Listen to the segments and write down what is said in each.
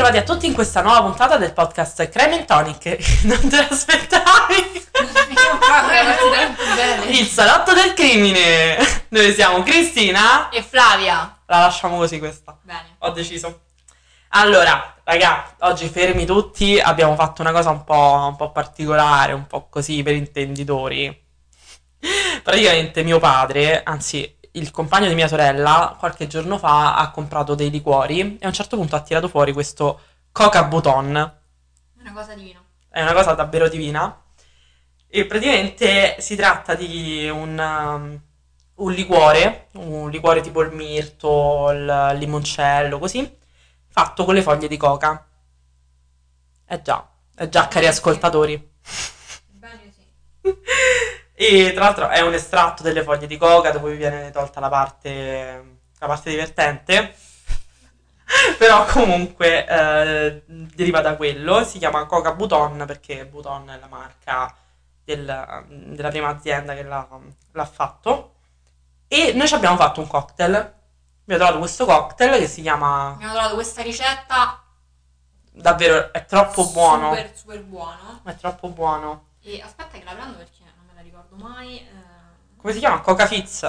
ritrovati a tutti in questa nuova puntata del podcast Creme & Tonic. Non te l'aspettavi? Il salotto del crimine. Noi siamo Cristina e Flavia. La lasciamo così questa. Bene. Ho deciso. Allora, raga, oggi fermi tutti, abbiamo fatto una cosa un po' particolare, un po' così per intenditori. Praticamente mio padre, anzi il compagno di mia sorella, qualche giorno fa ha comprato dei liquori e a un certo punto ha tirato fuori questo Coca Buton. È una cosa divina. È una cosa davvero divina. E praticamente si tratta di un liquore tipo il mirto, il limoncello, così, fatto con le foglie di coca. È già cari ascoltatori. Bene, sì. E tra l'altro è un estratto delle foglie di coca, dopo vi viene tolta la parte divertente, però comunque deriva da quello, si chiama Coca Buton perché Buton è la marca della prima azienda che l'ha fatto. E noi ci abbiamo fatto un cocktail, abbiamo trovato questo cocktail che si chiama... Abbiamo trovato questa ricetta, davvero è troppo buono, super buono, è troppo buono. E aspetta che la prendo perché mai, come si chiama? Coca Fizz.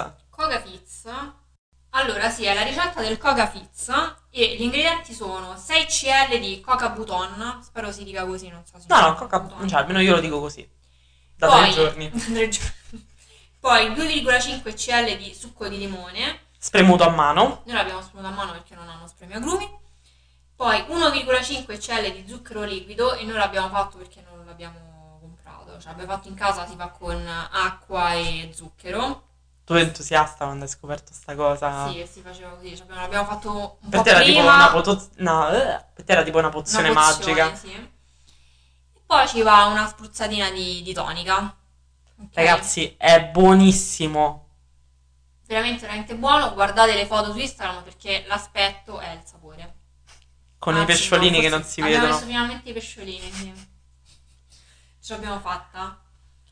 Allora sì, è la ricetta del Coca Fizz e gli ingredienti sono 6 cl di Coca Buton, spero si dica così, non so se... No, Coca Buton, cioè almeno io lo dico così, da poi, 3 giorni. Poi 2,5 cl di succo di limone spremuto a mano, noi l'abbiamo spremuto a mano perché non hanno spremi agrumi, poi 1,5 cl di zucchero liquido e noi l'abbiamo fatto perché non l'abbiamo... Cioè, abbiamo fatto in casa, si fa con acqua e zucchero. Tu sei entusiasta quando hai scoperto sta cosa? Sì, si faceva così, cioè, l'abbiamo fatto un po' prima. Per te era tipo una pozione magica. Sì. E poi ci va una spruzzatina di tonica. Okay. Ragazzi, è buonissimo. Veramente buono. Guardate le foto su Instagram perché l'aspetto è il sapore. Con i pesciolini che non si vedono. Abbiamo messo finalmente i pesciolini, sì. Ce l'abbiamo fatta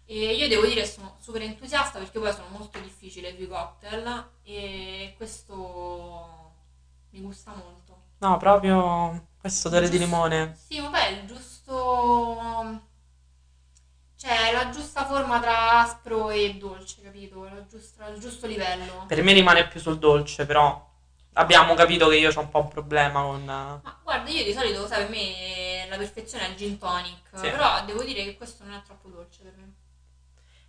e io devo dire sono super entusiasta perché poi sono molto difficile sui cocktail e questo mi gusta molto. No, proprio questo odore di limone. Sì, vabbè, il giusto, cioè la giusta forma tra aspro e dolce, capito? Il giusto livello. Per me rimane più sul dolce, però abbiamo capito che io ho un po' un problema con... Ma guarda, io di solito, sai, per me la perfezione al gin tonic, sì. Però devo dire che questo non è troppo dolce per me.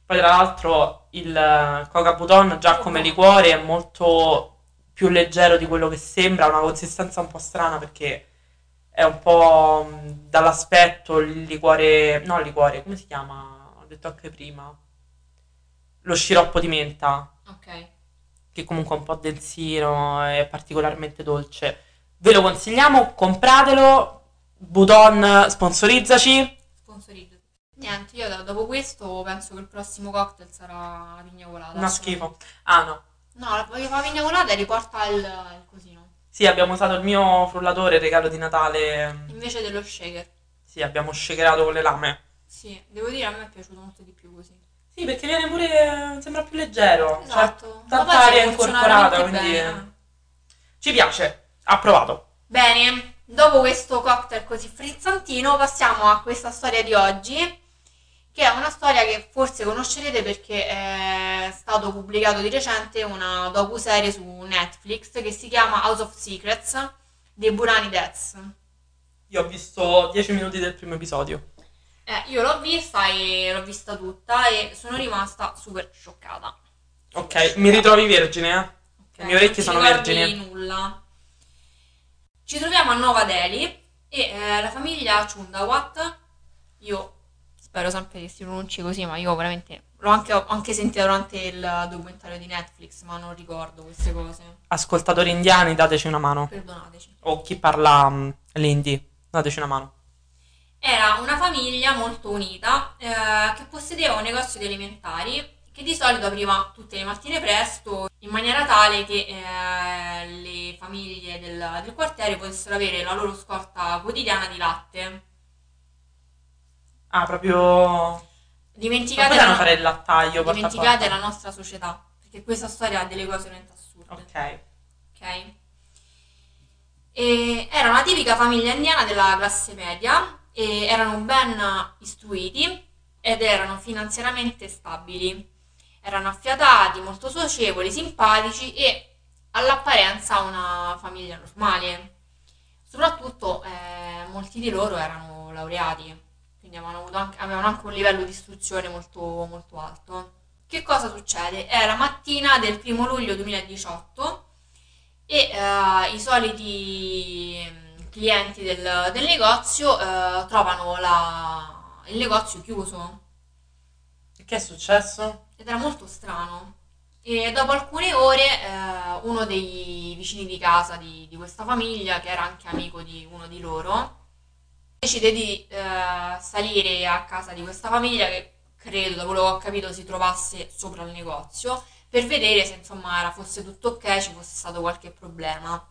Poi tra l'altro il Coca Buton già come liquore è molto più leggero di quello che sembra, ha una consistenza un po' strana perché è un po' dall'aspetto il liquore, come si chiama? Ho detto anche prima. Lo sciroppo di menta. Ok. Che comunque è un po' densino e particolarmente dolce. Ve lo consigliamo, compratelo. Buton, sponsorizzaci. Niente, io dopo questo penso che il prossimo cocktail sarà la pigna colada. No, schifo. Ah, no, la pigna colada riporta il cosino. Sì, abbiamo usato il mio frullatore, regalo di Natale, invece dello shaker. Sì, abbiamo shakerato con le lame. Sì, devo dire a me è piaciuto molto di più così. Sì, perché viene pure, sembra più leggero. Esatto, cioè, tanta aria incorporata, quindi ci piace, approvato. Bene. Dopo questo cocktail così frizzantino passiamo a questa storia di oggi, che è una storia che forse conoscerete perché è stato pubblicato di recente una docuserie su Netflix che si chiama House of Secrets dei Burari Deaths. Io ho visto 10 minuti del primo episodio. Io l'ho vista tutta e sono rimasta super scioccata. Ok, mi ritrovi vergine, eh? Okay, le mie orecchie sono vergini. Non ricordi nulla. Ci troviamo a Nuova Delhi e la famiglia Chundawat, io spero sempre che si pronunci così, ma io veramente l'ho anche sentita durante il documentario di Netflix, ma non ricordo queste cose. Ascoltatori indiani, dateci una mano. Perdonateci. O chi parla l'hindi, dateci una mano. Era una famiglia molto unita che possedeva un negozio di alimentari che di solito apriva tutte le mattine presto in maniera tale che le famiglie del quartiere potessero avere la loro scorta quotidiana di latte. Ah, proprio... Dimenticate la nostra società, perché questa storia ha delle cose veramente assurde. Ok. E era una tipica famiglia indiana della classe media, e erano ben istruiti ed erano finanziariamente stabili. Erano affiatati, molto socievoli, simpatici e all'apparenza una famiglia normale. Soprattutto molti di loro erano laureati, quindi avevano anche un livello di istruzione molto, molto alto. Che cosa succede? È la mattina del 1° luglio 2018 e i soliti clienti del negozio trovano il negozio chiuso. E che è successo? Ed era molto strano. E dopo alcune ore uno dei vicini di casa di questa famiglia, che era anche amico di uno di loro, decide di salire a casa di questa famiglia, che credo, da quello che ho capito, si trovasse sopra il negozio, per vedere se insomma fosse tutto ok, ci fosse stato qualche problema.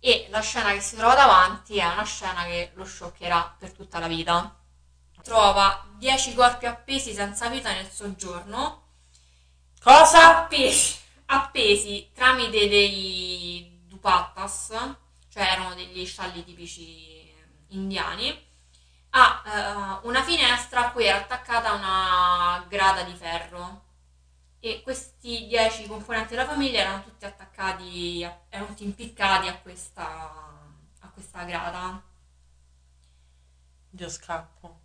E la scena che si trova davanti è una scena che lo scioccherà per tutta la vita. Trova 10 corpi appesi senza vita nel soggiorno. Cosa? Appesi tramite dei dupattas, cioè erano degli scialli tipici indiani, a una finestra a cui era attaccata una grata di ferro. E questi 10 componenti della famiglia erano tutti impiccati a questa grata. Dio, scappo.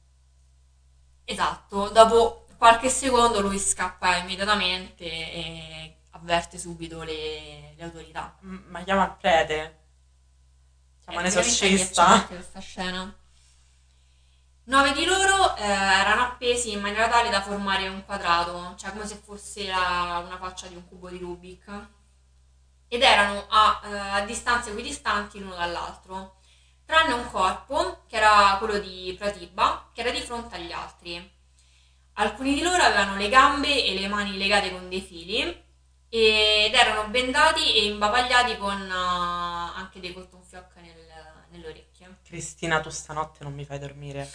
Esatto, dopo qualche secondo lui scappa immediatamente e avverte subito le autorità. Ma chiama il prete? Chiama un esorcista? Questa scena. 9 di loro erano appesi in maniera tale da formare un quadrato, cioè come se fosse una faccia di un cubo di Rubik, ed erano a distanze equidistanti l'uno dall'altro, tranne un corpo, che era quello di Pratibha, che era di fronte agli altri. Alcuni di loro avevano le gambe e le mani legate con dei fili ed erano bendati e imbavagliati con anche dei cotton fioc nelle orecchie. Cristina, tu stanotte non mi fai dormire.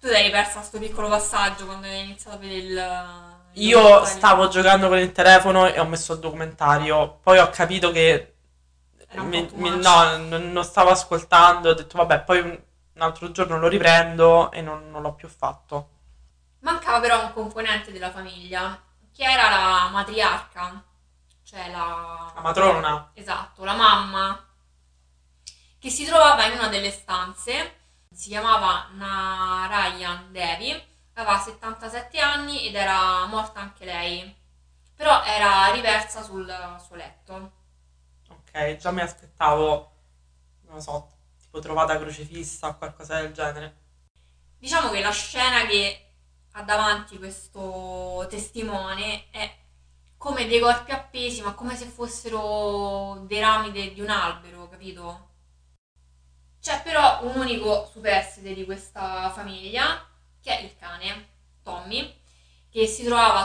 Tu ti eri persa sto piccolo passaggio quando hai iniziato a vedere il Io stavo giocando con il telefono e ho messo il documentario, poi ho capito che non stavo ascoltando, ho detto vabbè, poi un altro giorno lo riprendo, e non l'ho più fatto. Mancava però un componente della famiglia, che era la matriarca, cioè la matrona. Esatto, la mamma, che si trovava in una delle stanze. Si chiamava Narayan Devi, aveva 77 anni ed era morta anche lei, però era riversa sul suo letto. Ok, già mi aspettavo, non so, tipo trovata crocifissa o qualcosa del genere. Diciamo che la scena che ha davanti questo testimone è come dei corpi appesi, ma come se fossero dei rami di un albero, capito? C'è però un unico superstite di questa famiglia, che è il cane, Tommy, che si trovava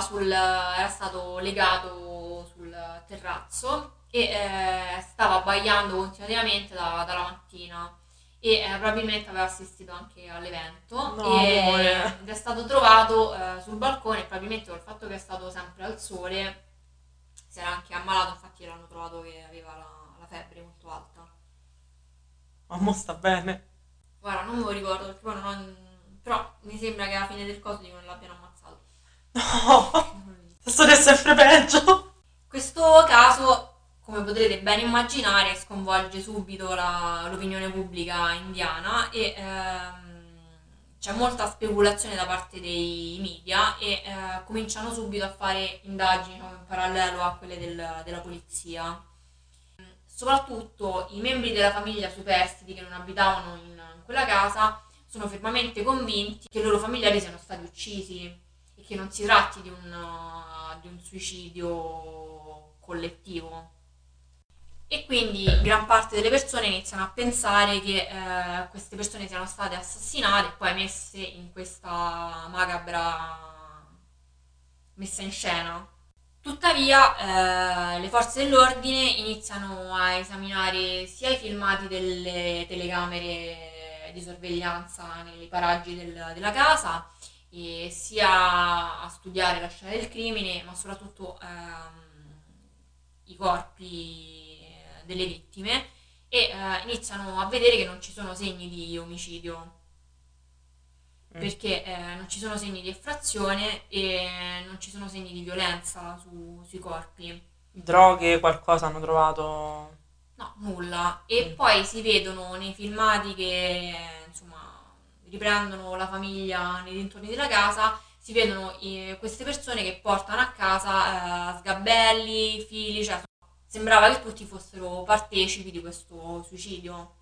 era stato legato sul terrazzo, e stava abbaiando continuamente dalla mattina, e probabilmente aveva assistito anche all'evento, ed è stato trovato sul balcone, e probabilmente col fatto che è stato sempre al sole si era anche ammalato, infatti l'hanno trovato che aveva la febbre molto alta. Ma mo sta bene? Guarda, non me lo ricordo perché poi però mi sembra che alla fine del coso non l'abbiano ammazzato. No, la storia è sempre peggio. Questo caso, come potrete ben immaginare, sconvolge subito l'opinione pubblica indiana, e c'è molta speculazione da parte dei media, e cominciano subito a fare indagini in parallelo a quelle della polizia. Soprattutto i membri della famiglia superstiti, che non abitavano in quella casa, sono fermamente convinti che i loro familiari siano stati uccisi e che non si tratti di un suicidio collettivo. E quindi gran parte delle persone iniziano a pensare che queste persone siano state assassinate e poi messe in questa macabra messa in scena. Tuttavia le forze dell'ordine iniziano a esaminare sia i filmati delle telecamere di sorveglianza nei paraggi della casa, e sia a studiare la scena del crimine, ma soprattutto i corpi delle vittime, e iniziano a vedere che non ci sono segni di omicidio, perché non ci sono segni di effrazione e non ci sono segni di violenza sui corpi. Droghe, qualcosa hanno trovato? No, nulla. E poi si vedono nei filmati che insomma riprendono la famiglia nei dintorni della casa, si vedono queste persone che portano a casa sgabelli, fili, cioè sembrava che tutti fossero partecipi di questo suicidio.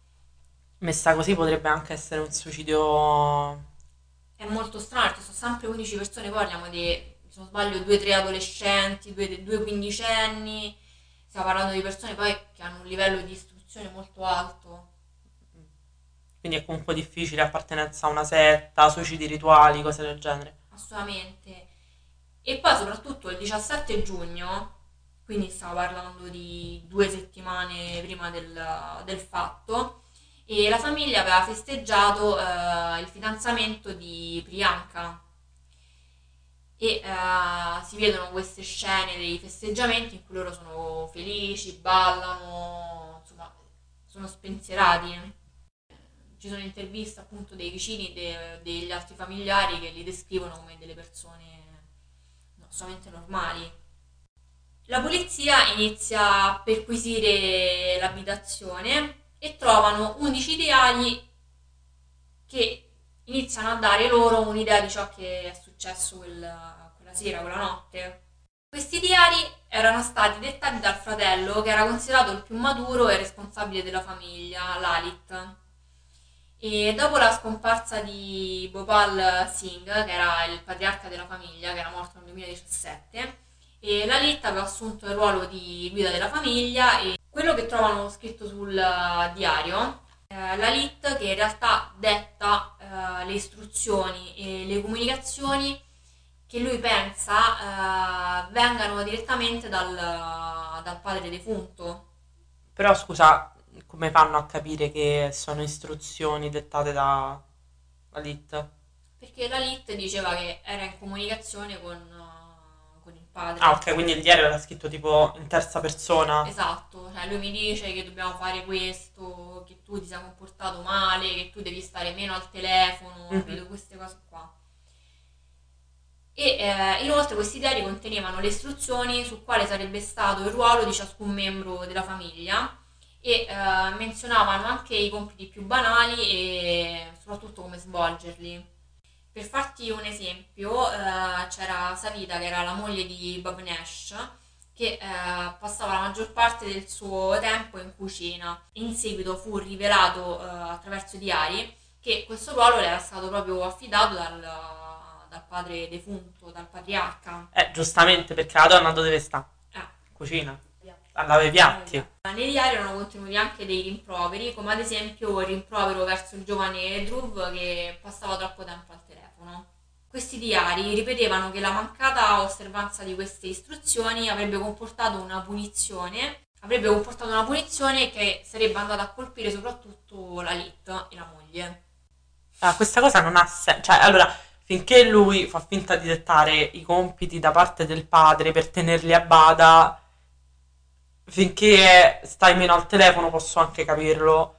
Messa così potrebbe anche essere un suicidio... È molto strano, perché sono sempre 11 persone, parliamo di, se non sbaglio, 2-3 adolescenti, 2 quindicenni, stiamo parlando di persone poi che hanno un livello di istruzione molto alto. Quindi è comunque difficile appartenenza a una setta, suicidi rituali, cose del genere. Assolutamente. E poi soprattutto il 17 giugno, quindi stiamo parlando di 2 settimane prima del fatto, e la famiglia aveva festeggiato il fidanzamento di Priyanka e si vedono queste scene dei festeggiamenti in cui loro sono felici, ballano, insomma sono spensierati. Ci sono interviste appunto dei vicini, degli altri familiari che li descrivono come delle persone assolutamente normali. La polizia inizia a perquisire l'abitazione e trovano 11 ideali che iniziano a dare loro un'idea di ciò che è successo quella sera, quella notte. Questi diari erano stati dettati dal fratello, che era considerato il più maturo e responsabile della famiglia, Lalit. E dopo la scomparsa di Bhopal Singh, che era il patriarca della famiglia, che era morto nel 2017, e Lalit aveva assunto il ruolo di guida della famiglia. E quello che trovano scritto sul diario, Lalit, che in realtà detta le istruzioni e le comunicazioni che lui pensa vengano direttamente dal padre defunto. Però scusa, come fanno a capire che sono istruzioni dettate da Lalit? Perché Lalit diceva che era in comunicazione con il padre. Ah, ok, quindi il diario era scritto tipo in terza persona. Esatto, cioè lui mi dice che dobbiamo fare questo, che tu ti sei comportato male, che tu devi stare meno al telefono, vedo queste cose qua. E inoltre questi diari contenevano le istruzioni su quale sarebbe stato il ruolo di ciascun membro della famiglia e menzionavano anche i compiti più banali e soprattutto come svolgerli. Per farti un esempio, c'era Savita, che era la moglie di Bob Nash, che passava la maggior parte del suo tempo in cucina. In seguito fu rivelato attraverso i diari che questo ruolo le era stato proprio affidato dal padre defunto, dal patriarca. Giustamente, perché la donna dove sta? Cucina, a lavare i piatti. Nei diari erano contenuti anche dei rimproveri, come ad esempio il rimprovero verso il giovane Dhruv che passava troppo tempo al telefono. Questi diari ripetevano che la mancata osservanza di queste istruzioni avrebbe comportato una punizione che sarebbe andata a colpire soprattutto Lalit e la moglie. Questa cosa non ha senso, cioè allora finché lui fa finta di dettare i compiti da parte del padre per tenerli a bada, finché stai meno al telefono posso anche capirlo.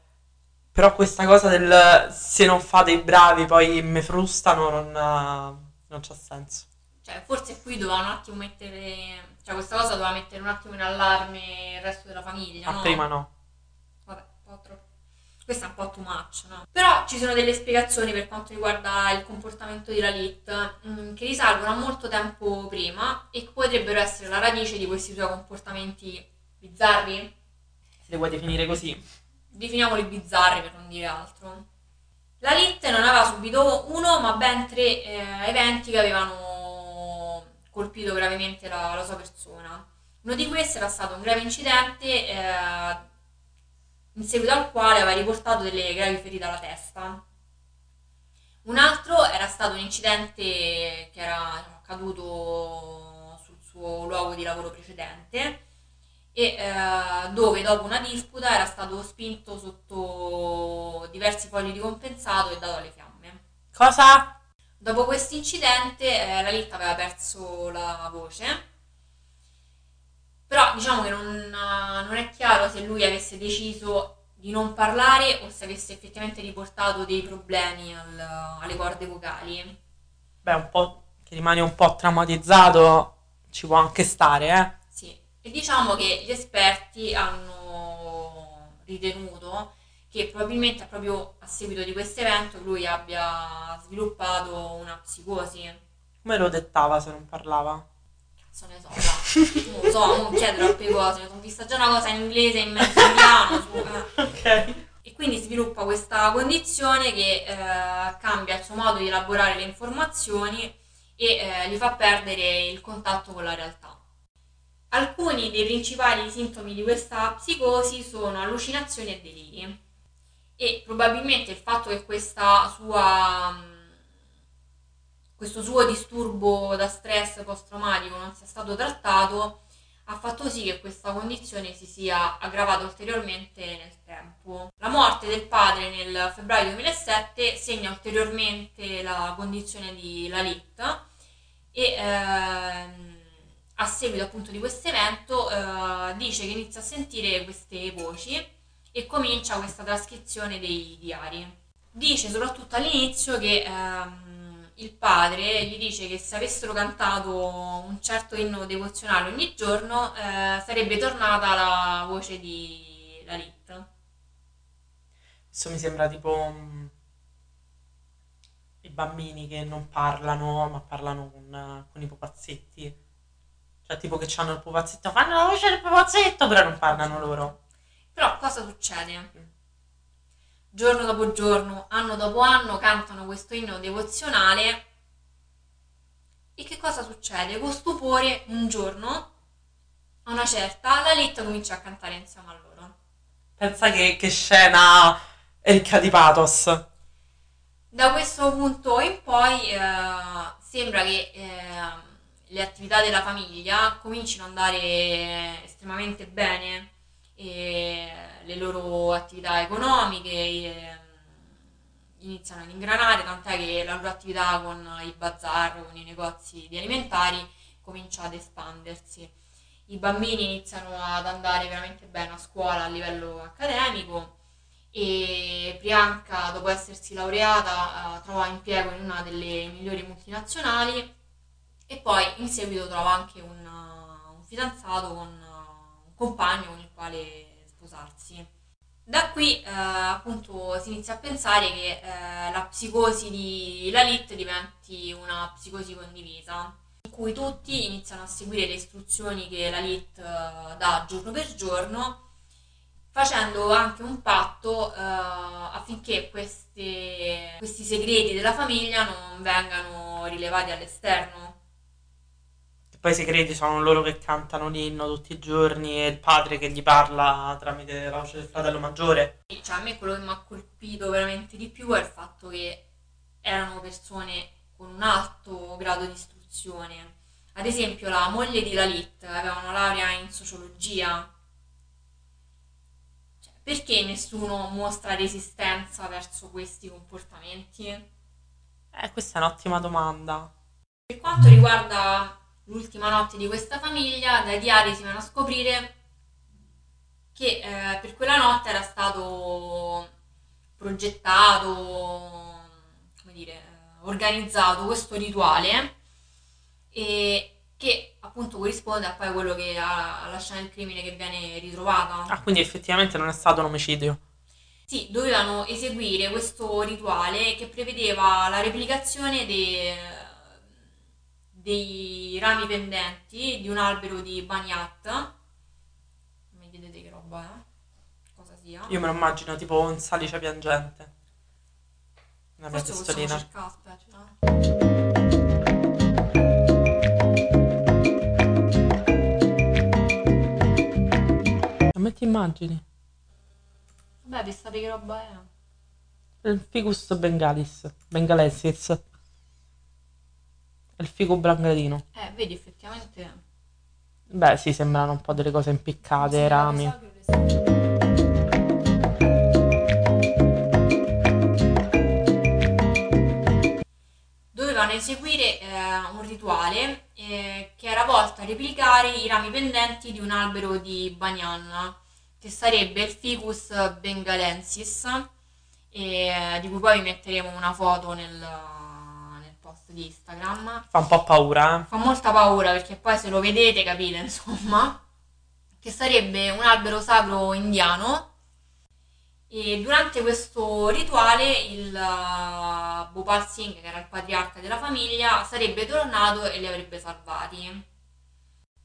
Però questa cosa del se non fate i bravi poi mi frustano non c'ha senso. Cioè forse qui doveva un attimo mettere, cioè questa cosa doveva mettere un attimo in allarme il resto della famiglia, no? Prima no. Vabbè, un po' troppo. Questa è un po' too much, no? Però ci sono delle spiegazioni per quanto riguarda il comportamento di Lalit che risalgono a molto tempo prima e che potrebbero essere la radice di questi suoi comportamenti bizzarri. Se li vuoi definire così. Definiamoli bizzarri per non dire altro. Lalit non aveva subito uno, ma ben 3 eventi che avevano colpito gravemente la sua persona. Uno di questi era stato un grave incidente, in seguito al quale aveva riportato delle gravi ferite alla testa. Un altro era stato un incidente che era accaduto sul suo luogo di lavoro precedente, e dove dopo una disputa era stato spinto sotto diversi fogli di compensato e dato alle fiamme. Cosa? Dopo questo incidente Lalit aveva perso la voce, però diciamo che non è chiaro se lui avesse deciso di non parlare o se avesse effettivamente riportato dei problemi alle corde vocali. Beh, un po' che rimane un po' traumatizzato ci può anche stare, Sì, e diciamo che gli esperti hanno ritenuto che probabilmente proprio a seguito di questo evento lui abbia sviluppato una psicosi. Come lo dettava se non parlava? Cazzo ne so, non lo so, non chiedo troppe cose, mi sono vista già una cosa in inglese in mezzo italiano. Ok. E quindi sviluppa questa condizione che cambia il suo modo di elaborare le informazioni e gli fa perdere il contatto con la realtà. Alcuni dei principali sintomi di questa psicosi sono allucinazioni e deliri. E probabilmente il fatto che questo suo disturbo da stress post-traumatico non sia stato trattato ha fatto sì che questa condizione si sia aggravata ulteriormente nel tempo. La morte del padre nel febbraio 2007 segna ulteriormente la condizione di Lalit e a seguito appunto di questo evento dice che inizia a sentire queste voci e comincia questa trascrizione dei diari. Dice soprattutto all'inizio che il padre gli dice che se avessero cantato un certo inno devozionale ogni giorno sarebbe tornata la voce di Lalit. Questo mi sembra tipo i bambini che non parlano ma parlano con i pupazzetti, cioè tipo che hanno il pupazzetto, fanno la voce del pupazzetto però non parlano loro. Però cosa succede? Giorno dopo giorno, anno dopo anno cantano questo inno devozionale e che cosa succede? Con stupore un giorno, a una certa, Lalit comincia a cantare insieme a loro. Pensa che scena ricca di pathos. Da questo punto in poi sembra che le attività della famiglia comincino ad andare estremamente bene. E le loro attività economiche iniziano ad ingranare, tant'è che la loro attività con i bazar, con i negozi di alimentari comincia ad espandersi. I bambini iniziano ad andare veramente bene a scuola a livello accademico e Priyanka, dopo essersi laureata, trova impiego in una delle migliori multinazionali e poi in seguito trova anche un fidanzato, un compagno con il quale sposarsi. Da qui appunto si inizia a pensare che la psicosi di Lalit diventi una psicosi condivisa, in cui tutti iniziano a seguire le istruzioni che Lalit dà giorno per giorno, facendo anche un patto affinché questi segreti della famiglia non vengano rilevati all'esterno. Poi i segreti sono loro che cantano l'inno tutti i giorni e il padre che gli parla tramite la voce del fratello maggiore. Cioè, a me quello che mi ha colpito veramente di più è il fatto che erano persone con un alto grado di istruzione. Ad esempio la moglie di Lalit aveva una laurea in sociologia. Cioè, perché nessuno mostra resistenza verso questi comportamenti? Questa è un'ottima domanda. Per quanto riguarda l'ultima notte di questa famiglia, dai diari si vanno a scoprire che per quella notte era stato progettato, organizzato questo rituale e che appunto corrisponde a poi quello che alla scena del crimine che viene ritrovata. Ah, quindi effettivamente non è stato un omicidio. Sì, dovevano eseguire questo rituale che prevedeva la replicazione dei rami pendenti di un albero di baniat. Mi chiedete che roba è? Cosa sia? Io me lo immagino tipo un salice piangente. Una mia testolina. Cercare, aspetta. Ma metti immagini. Vabbè, pensate che roba è? Il Ficus bengalensis. Il fico brangadino. Vedi, effettivamente. Beh, sì, sembrano un po' delle cose impiccate, sì, rami. Dovevano eseguire un rituale che era volto a replicare i rami pendenti di un albero di baniano, che che sarebbe il Ficus bengalensis, e di cui poi vi metteremo una foto nel post di Instagram. Fa un po' paura, fa molta paura, perché poi se lo vedete capite, insomma, che sarebbe un albero sacro indiano. E durante questo rituale il Bhopal Singh, che era il patriarca della famiglia, sarebbe tornato e li avrebbe salvati.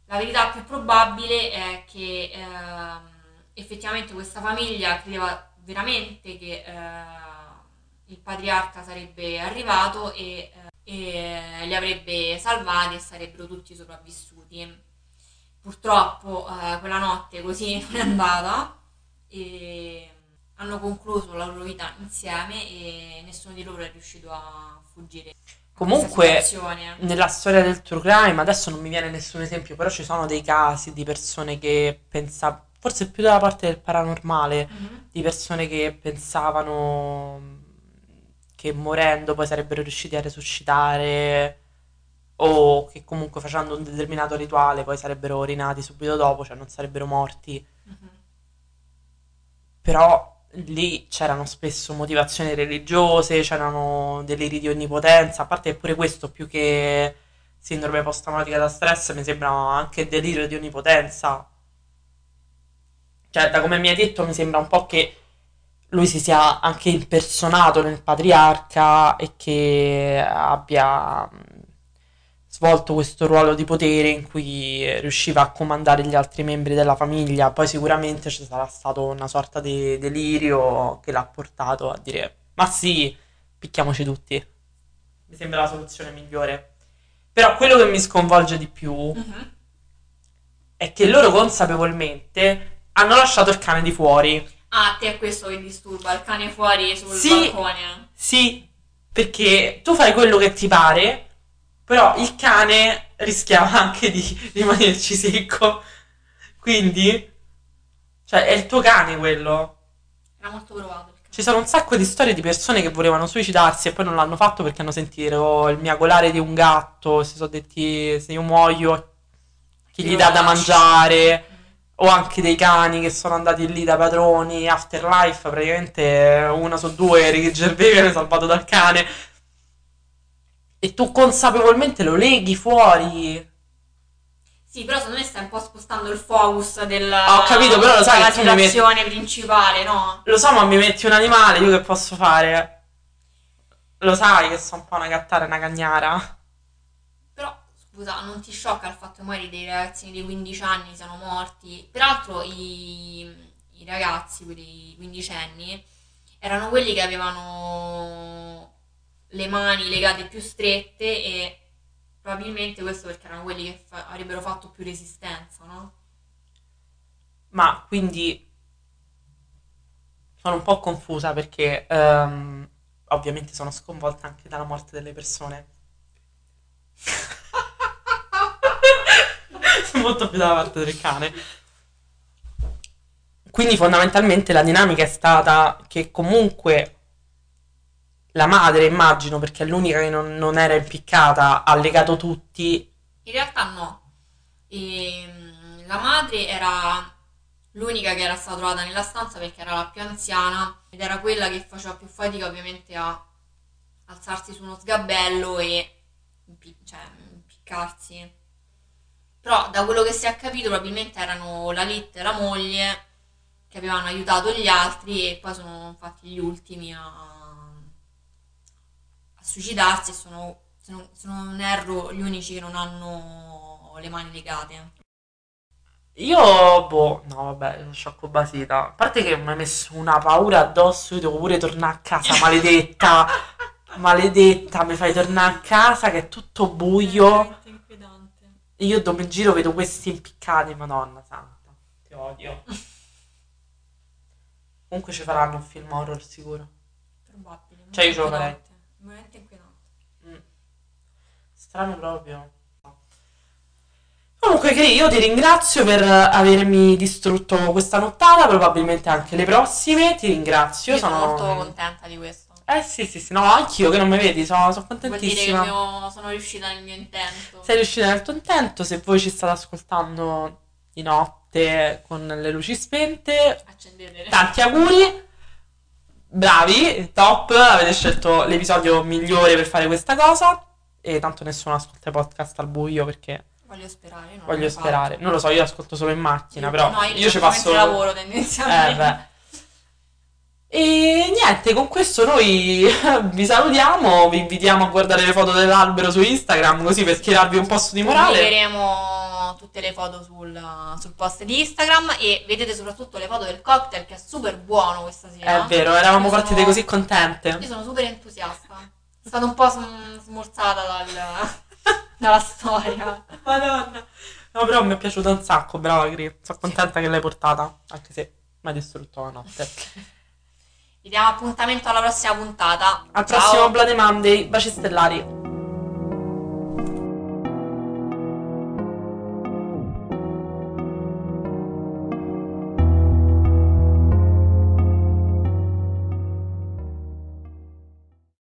La verità più probabile è che effettivamente questa famiglia credeva veramente che il patriarca sarebbe arrivato e li avrebbe salvati e sarebbero tutti sopravvissuti. Purtroppo quella notte così non è andata e hanno concluso la loro vita insieme e nessuno di loro è riuscito a fuggire. Comunque, nella storia del true crime, adesso non mi viene nessun esempio, però ci sono dei casi di persone che pensavano, forse più dalla parte del paranormale, di persone che pensavano che morendo poi sarebbero riusciti a resuscitare, o che comunque facendo un determinato rituale poi sarebbero rinati subito dopo, cioè non sarebbero morti. Però lì c'erano spesso motivazioni religiose, c'erano deliri di onnipotenza, a parte che pure questo, più che sindrome post-traumatica da stress, mi sembra anche delirio di onnipotenza. Cioè, da come mi hai detto, mi sembra un po' che lui si sia anche impersonato nel patriarca e che abbia svolto questo ruolo di potere in cui riusciva a comandare gli altri membri della famiglia. Poi sicuramente ci sarà stato una sorta di delirio che l'ha portato a dire ma sì, picchiamoci tutti. Mi sembra la soluzione migliore. Però quello che mi sconvolge di più è che loro consapevolmente hanno lasciato il cane di fuori. Ah, a te è questo che disturba, il cane fuori sul balcone? Sì, perché tu fai quello che ti pare, però il cane rischiava anche di rimanerci secco, quindi, cioè, è il tuo cane quello. Era molto provato il cane. Ci sono un sacco di storie di persone che volevano suicidarsi e poi non l'hanno fatto perché hanno sentito il miagolare di un gatto, si sono detti se io muoio chi gli dà da mangiare, o anche dei cani che sono andati lì da padroni. Afterlife, praticamente una su due, Ricky Gervais viene salvato dal cane. E tu consapevolmente lo leghi fuori. Sì, però secondo me stai un po' spostando il focus della ho capito, però lo sai che tu mi metti principale, no? Lo so, ma mi metti un animale, io che posso fare? Lo sai che sono un po' una gattara e una cagnara. Però, scusa, non ti sciocca il fatto che magari dei ragazzini di 15 anni siano morti? Peraltro i ragazzi, quelli 15 anni, erano quelli che avevano le mani legate più strette e probabilmente questo perché erano quelli che avrebbero fatto più resistenza, no? Ma quindi sono un po' confusa perché ovviamente sono sconvolta anche dalla morte delle persone. Sono molto più dalla parte del cane. Quindi fondamentalmente la dinamica è stata che comunque la madre, immagino, perché è l'unica che non era impiccata, ha legato tutti. In realtà no. La madre era l'unica che era stata trovata nella stanza perché era la più anziana ed era quella che faceva più fatica ovviamente a alzarsi su uno sgabello e impiccarsi. Però da quello che si è capito probabilmente erano Lalit e la moglie che avevano aiutato gli altri e poi sono infatti gli ultimi a suicidarsi, sono, se non erro, gli unici che non hanno le mani legate. Io, no vabbè, sciocco basita. A parte che mi hai messo una paura addosso, io devo pure tornare a casa, maledetta. Maledetta, mi fai tornare a casa che è tutto buio. È inquietante. Io dopo il giro vedo questi impiccati, madonna santa, ti odio. Comunque ci faranno un film horror sicuro. Probabile. Cioè io ce lo farei. Veramente inquietante. Strano proprio. Comunque io ti ringrazio per avermi distrutto questa nottata, probabilmente anche le prossime. Ti ringrazio. Io sono molto contenta di questo. Sì, no, anch'io che non mi vedi, sono contentissima. Vuol dire che sono riuscita nel mio intento. Sei riuscita nel tuo intento. Se voi ci state ascoltando di notte notte con le luci spente. Accendete. Tanti auguri. Bravi, top, avete scelto l'episodio migliore per fare questa cosa. E tanto nessuno ascolta i podcast al buio perché... Voglio sperare, no? Voglio sperare. Non lo so, io ascolto solo in macchina, però no, io ci passo... lavoro tendenzialmente. E niente, con questo noi vi salutiamo, vi invitiamo a guardare le foto dell'albero su Instagram, così per tirarvi un po' su di morale. Pubblicheremo tutte le foto sul post di Instagram e vedete soprattutto le foto del cocktail che è super buono questa sera. È vero, eravamo partite così contente. Io sono super entusiasta, sono stata un po' smorzata dalla storia. Madonna. No, però mi è piaciuta un sacco, brava Gri, sono contenta che l'hai portata, anche se mi ha distrutto la notte. Vi diamo appuntamento alla prossima puntata. Al prossimo Bloody Monday. Baci stellari.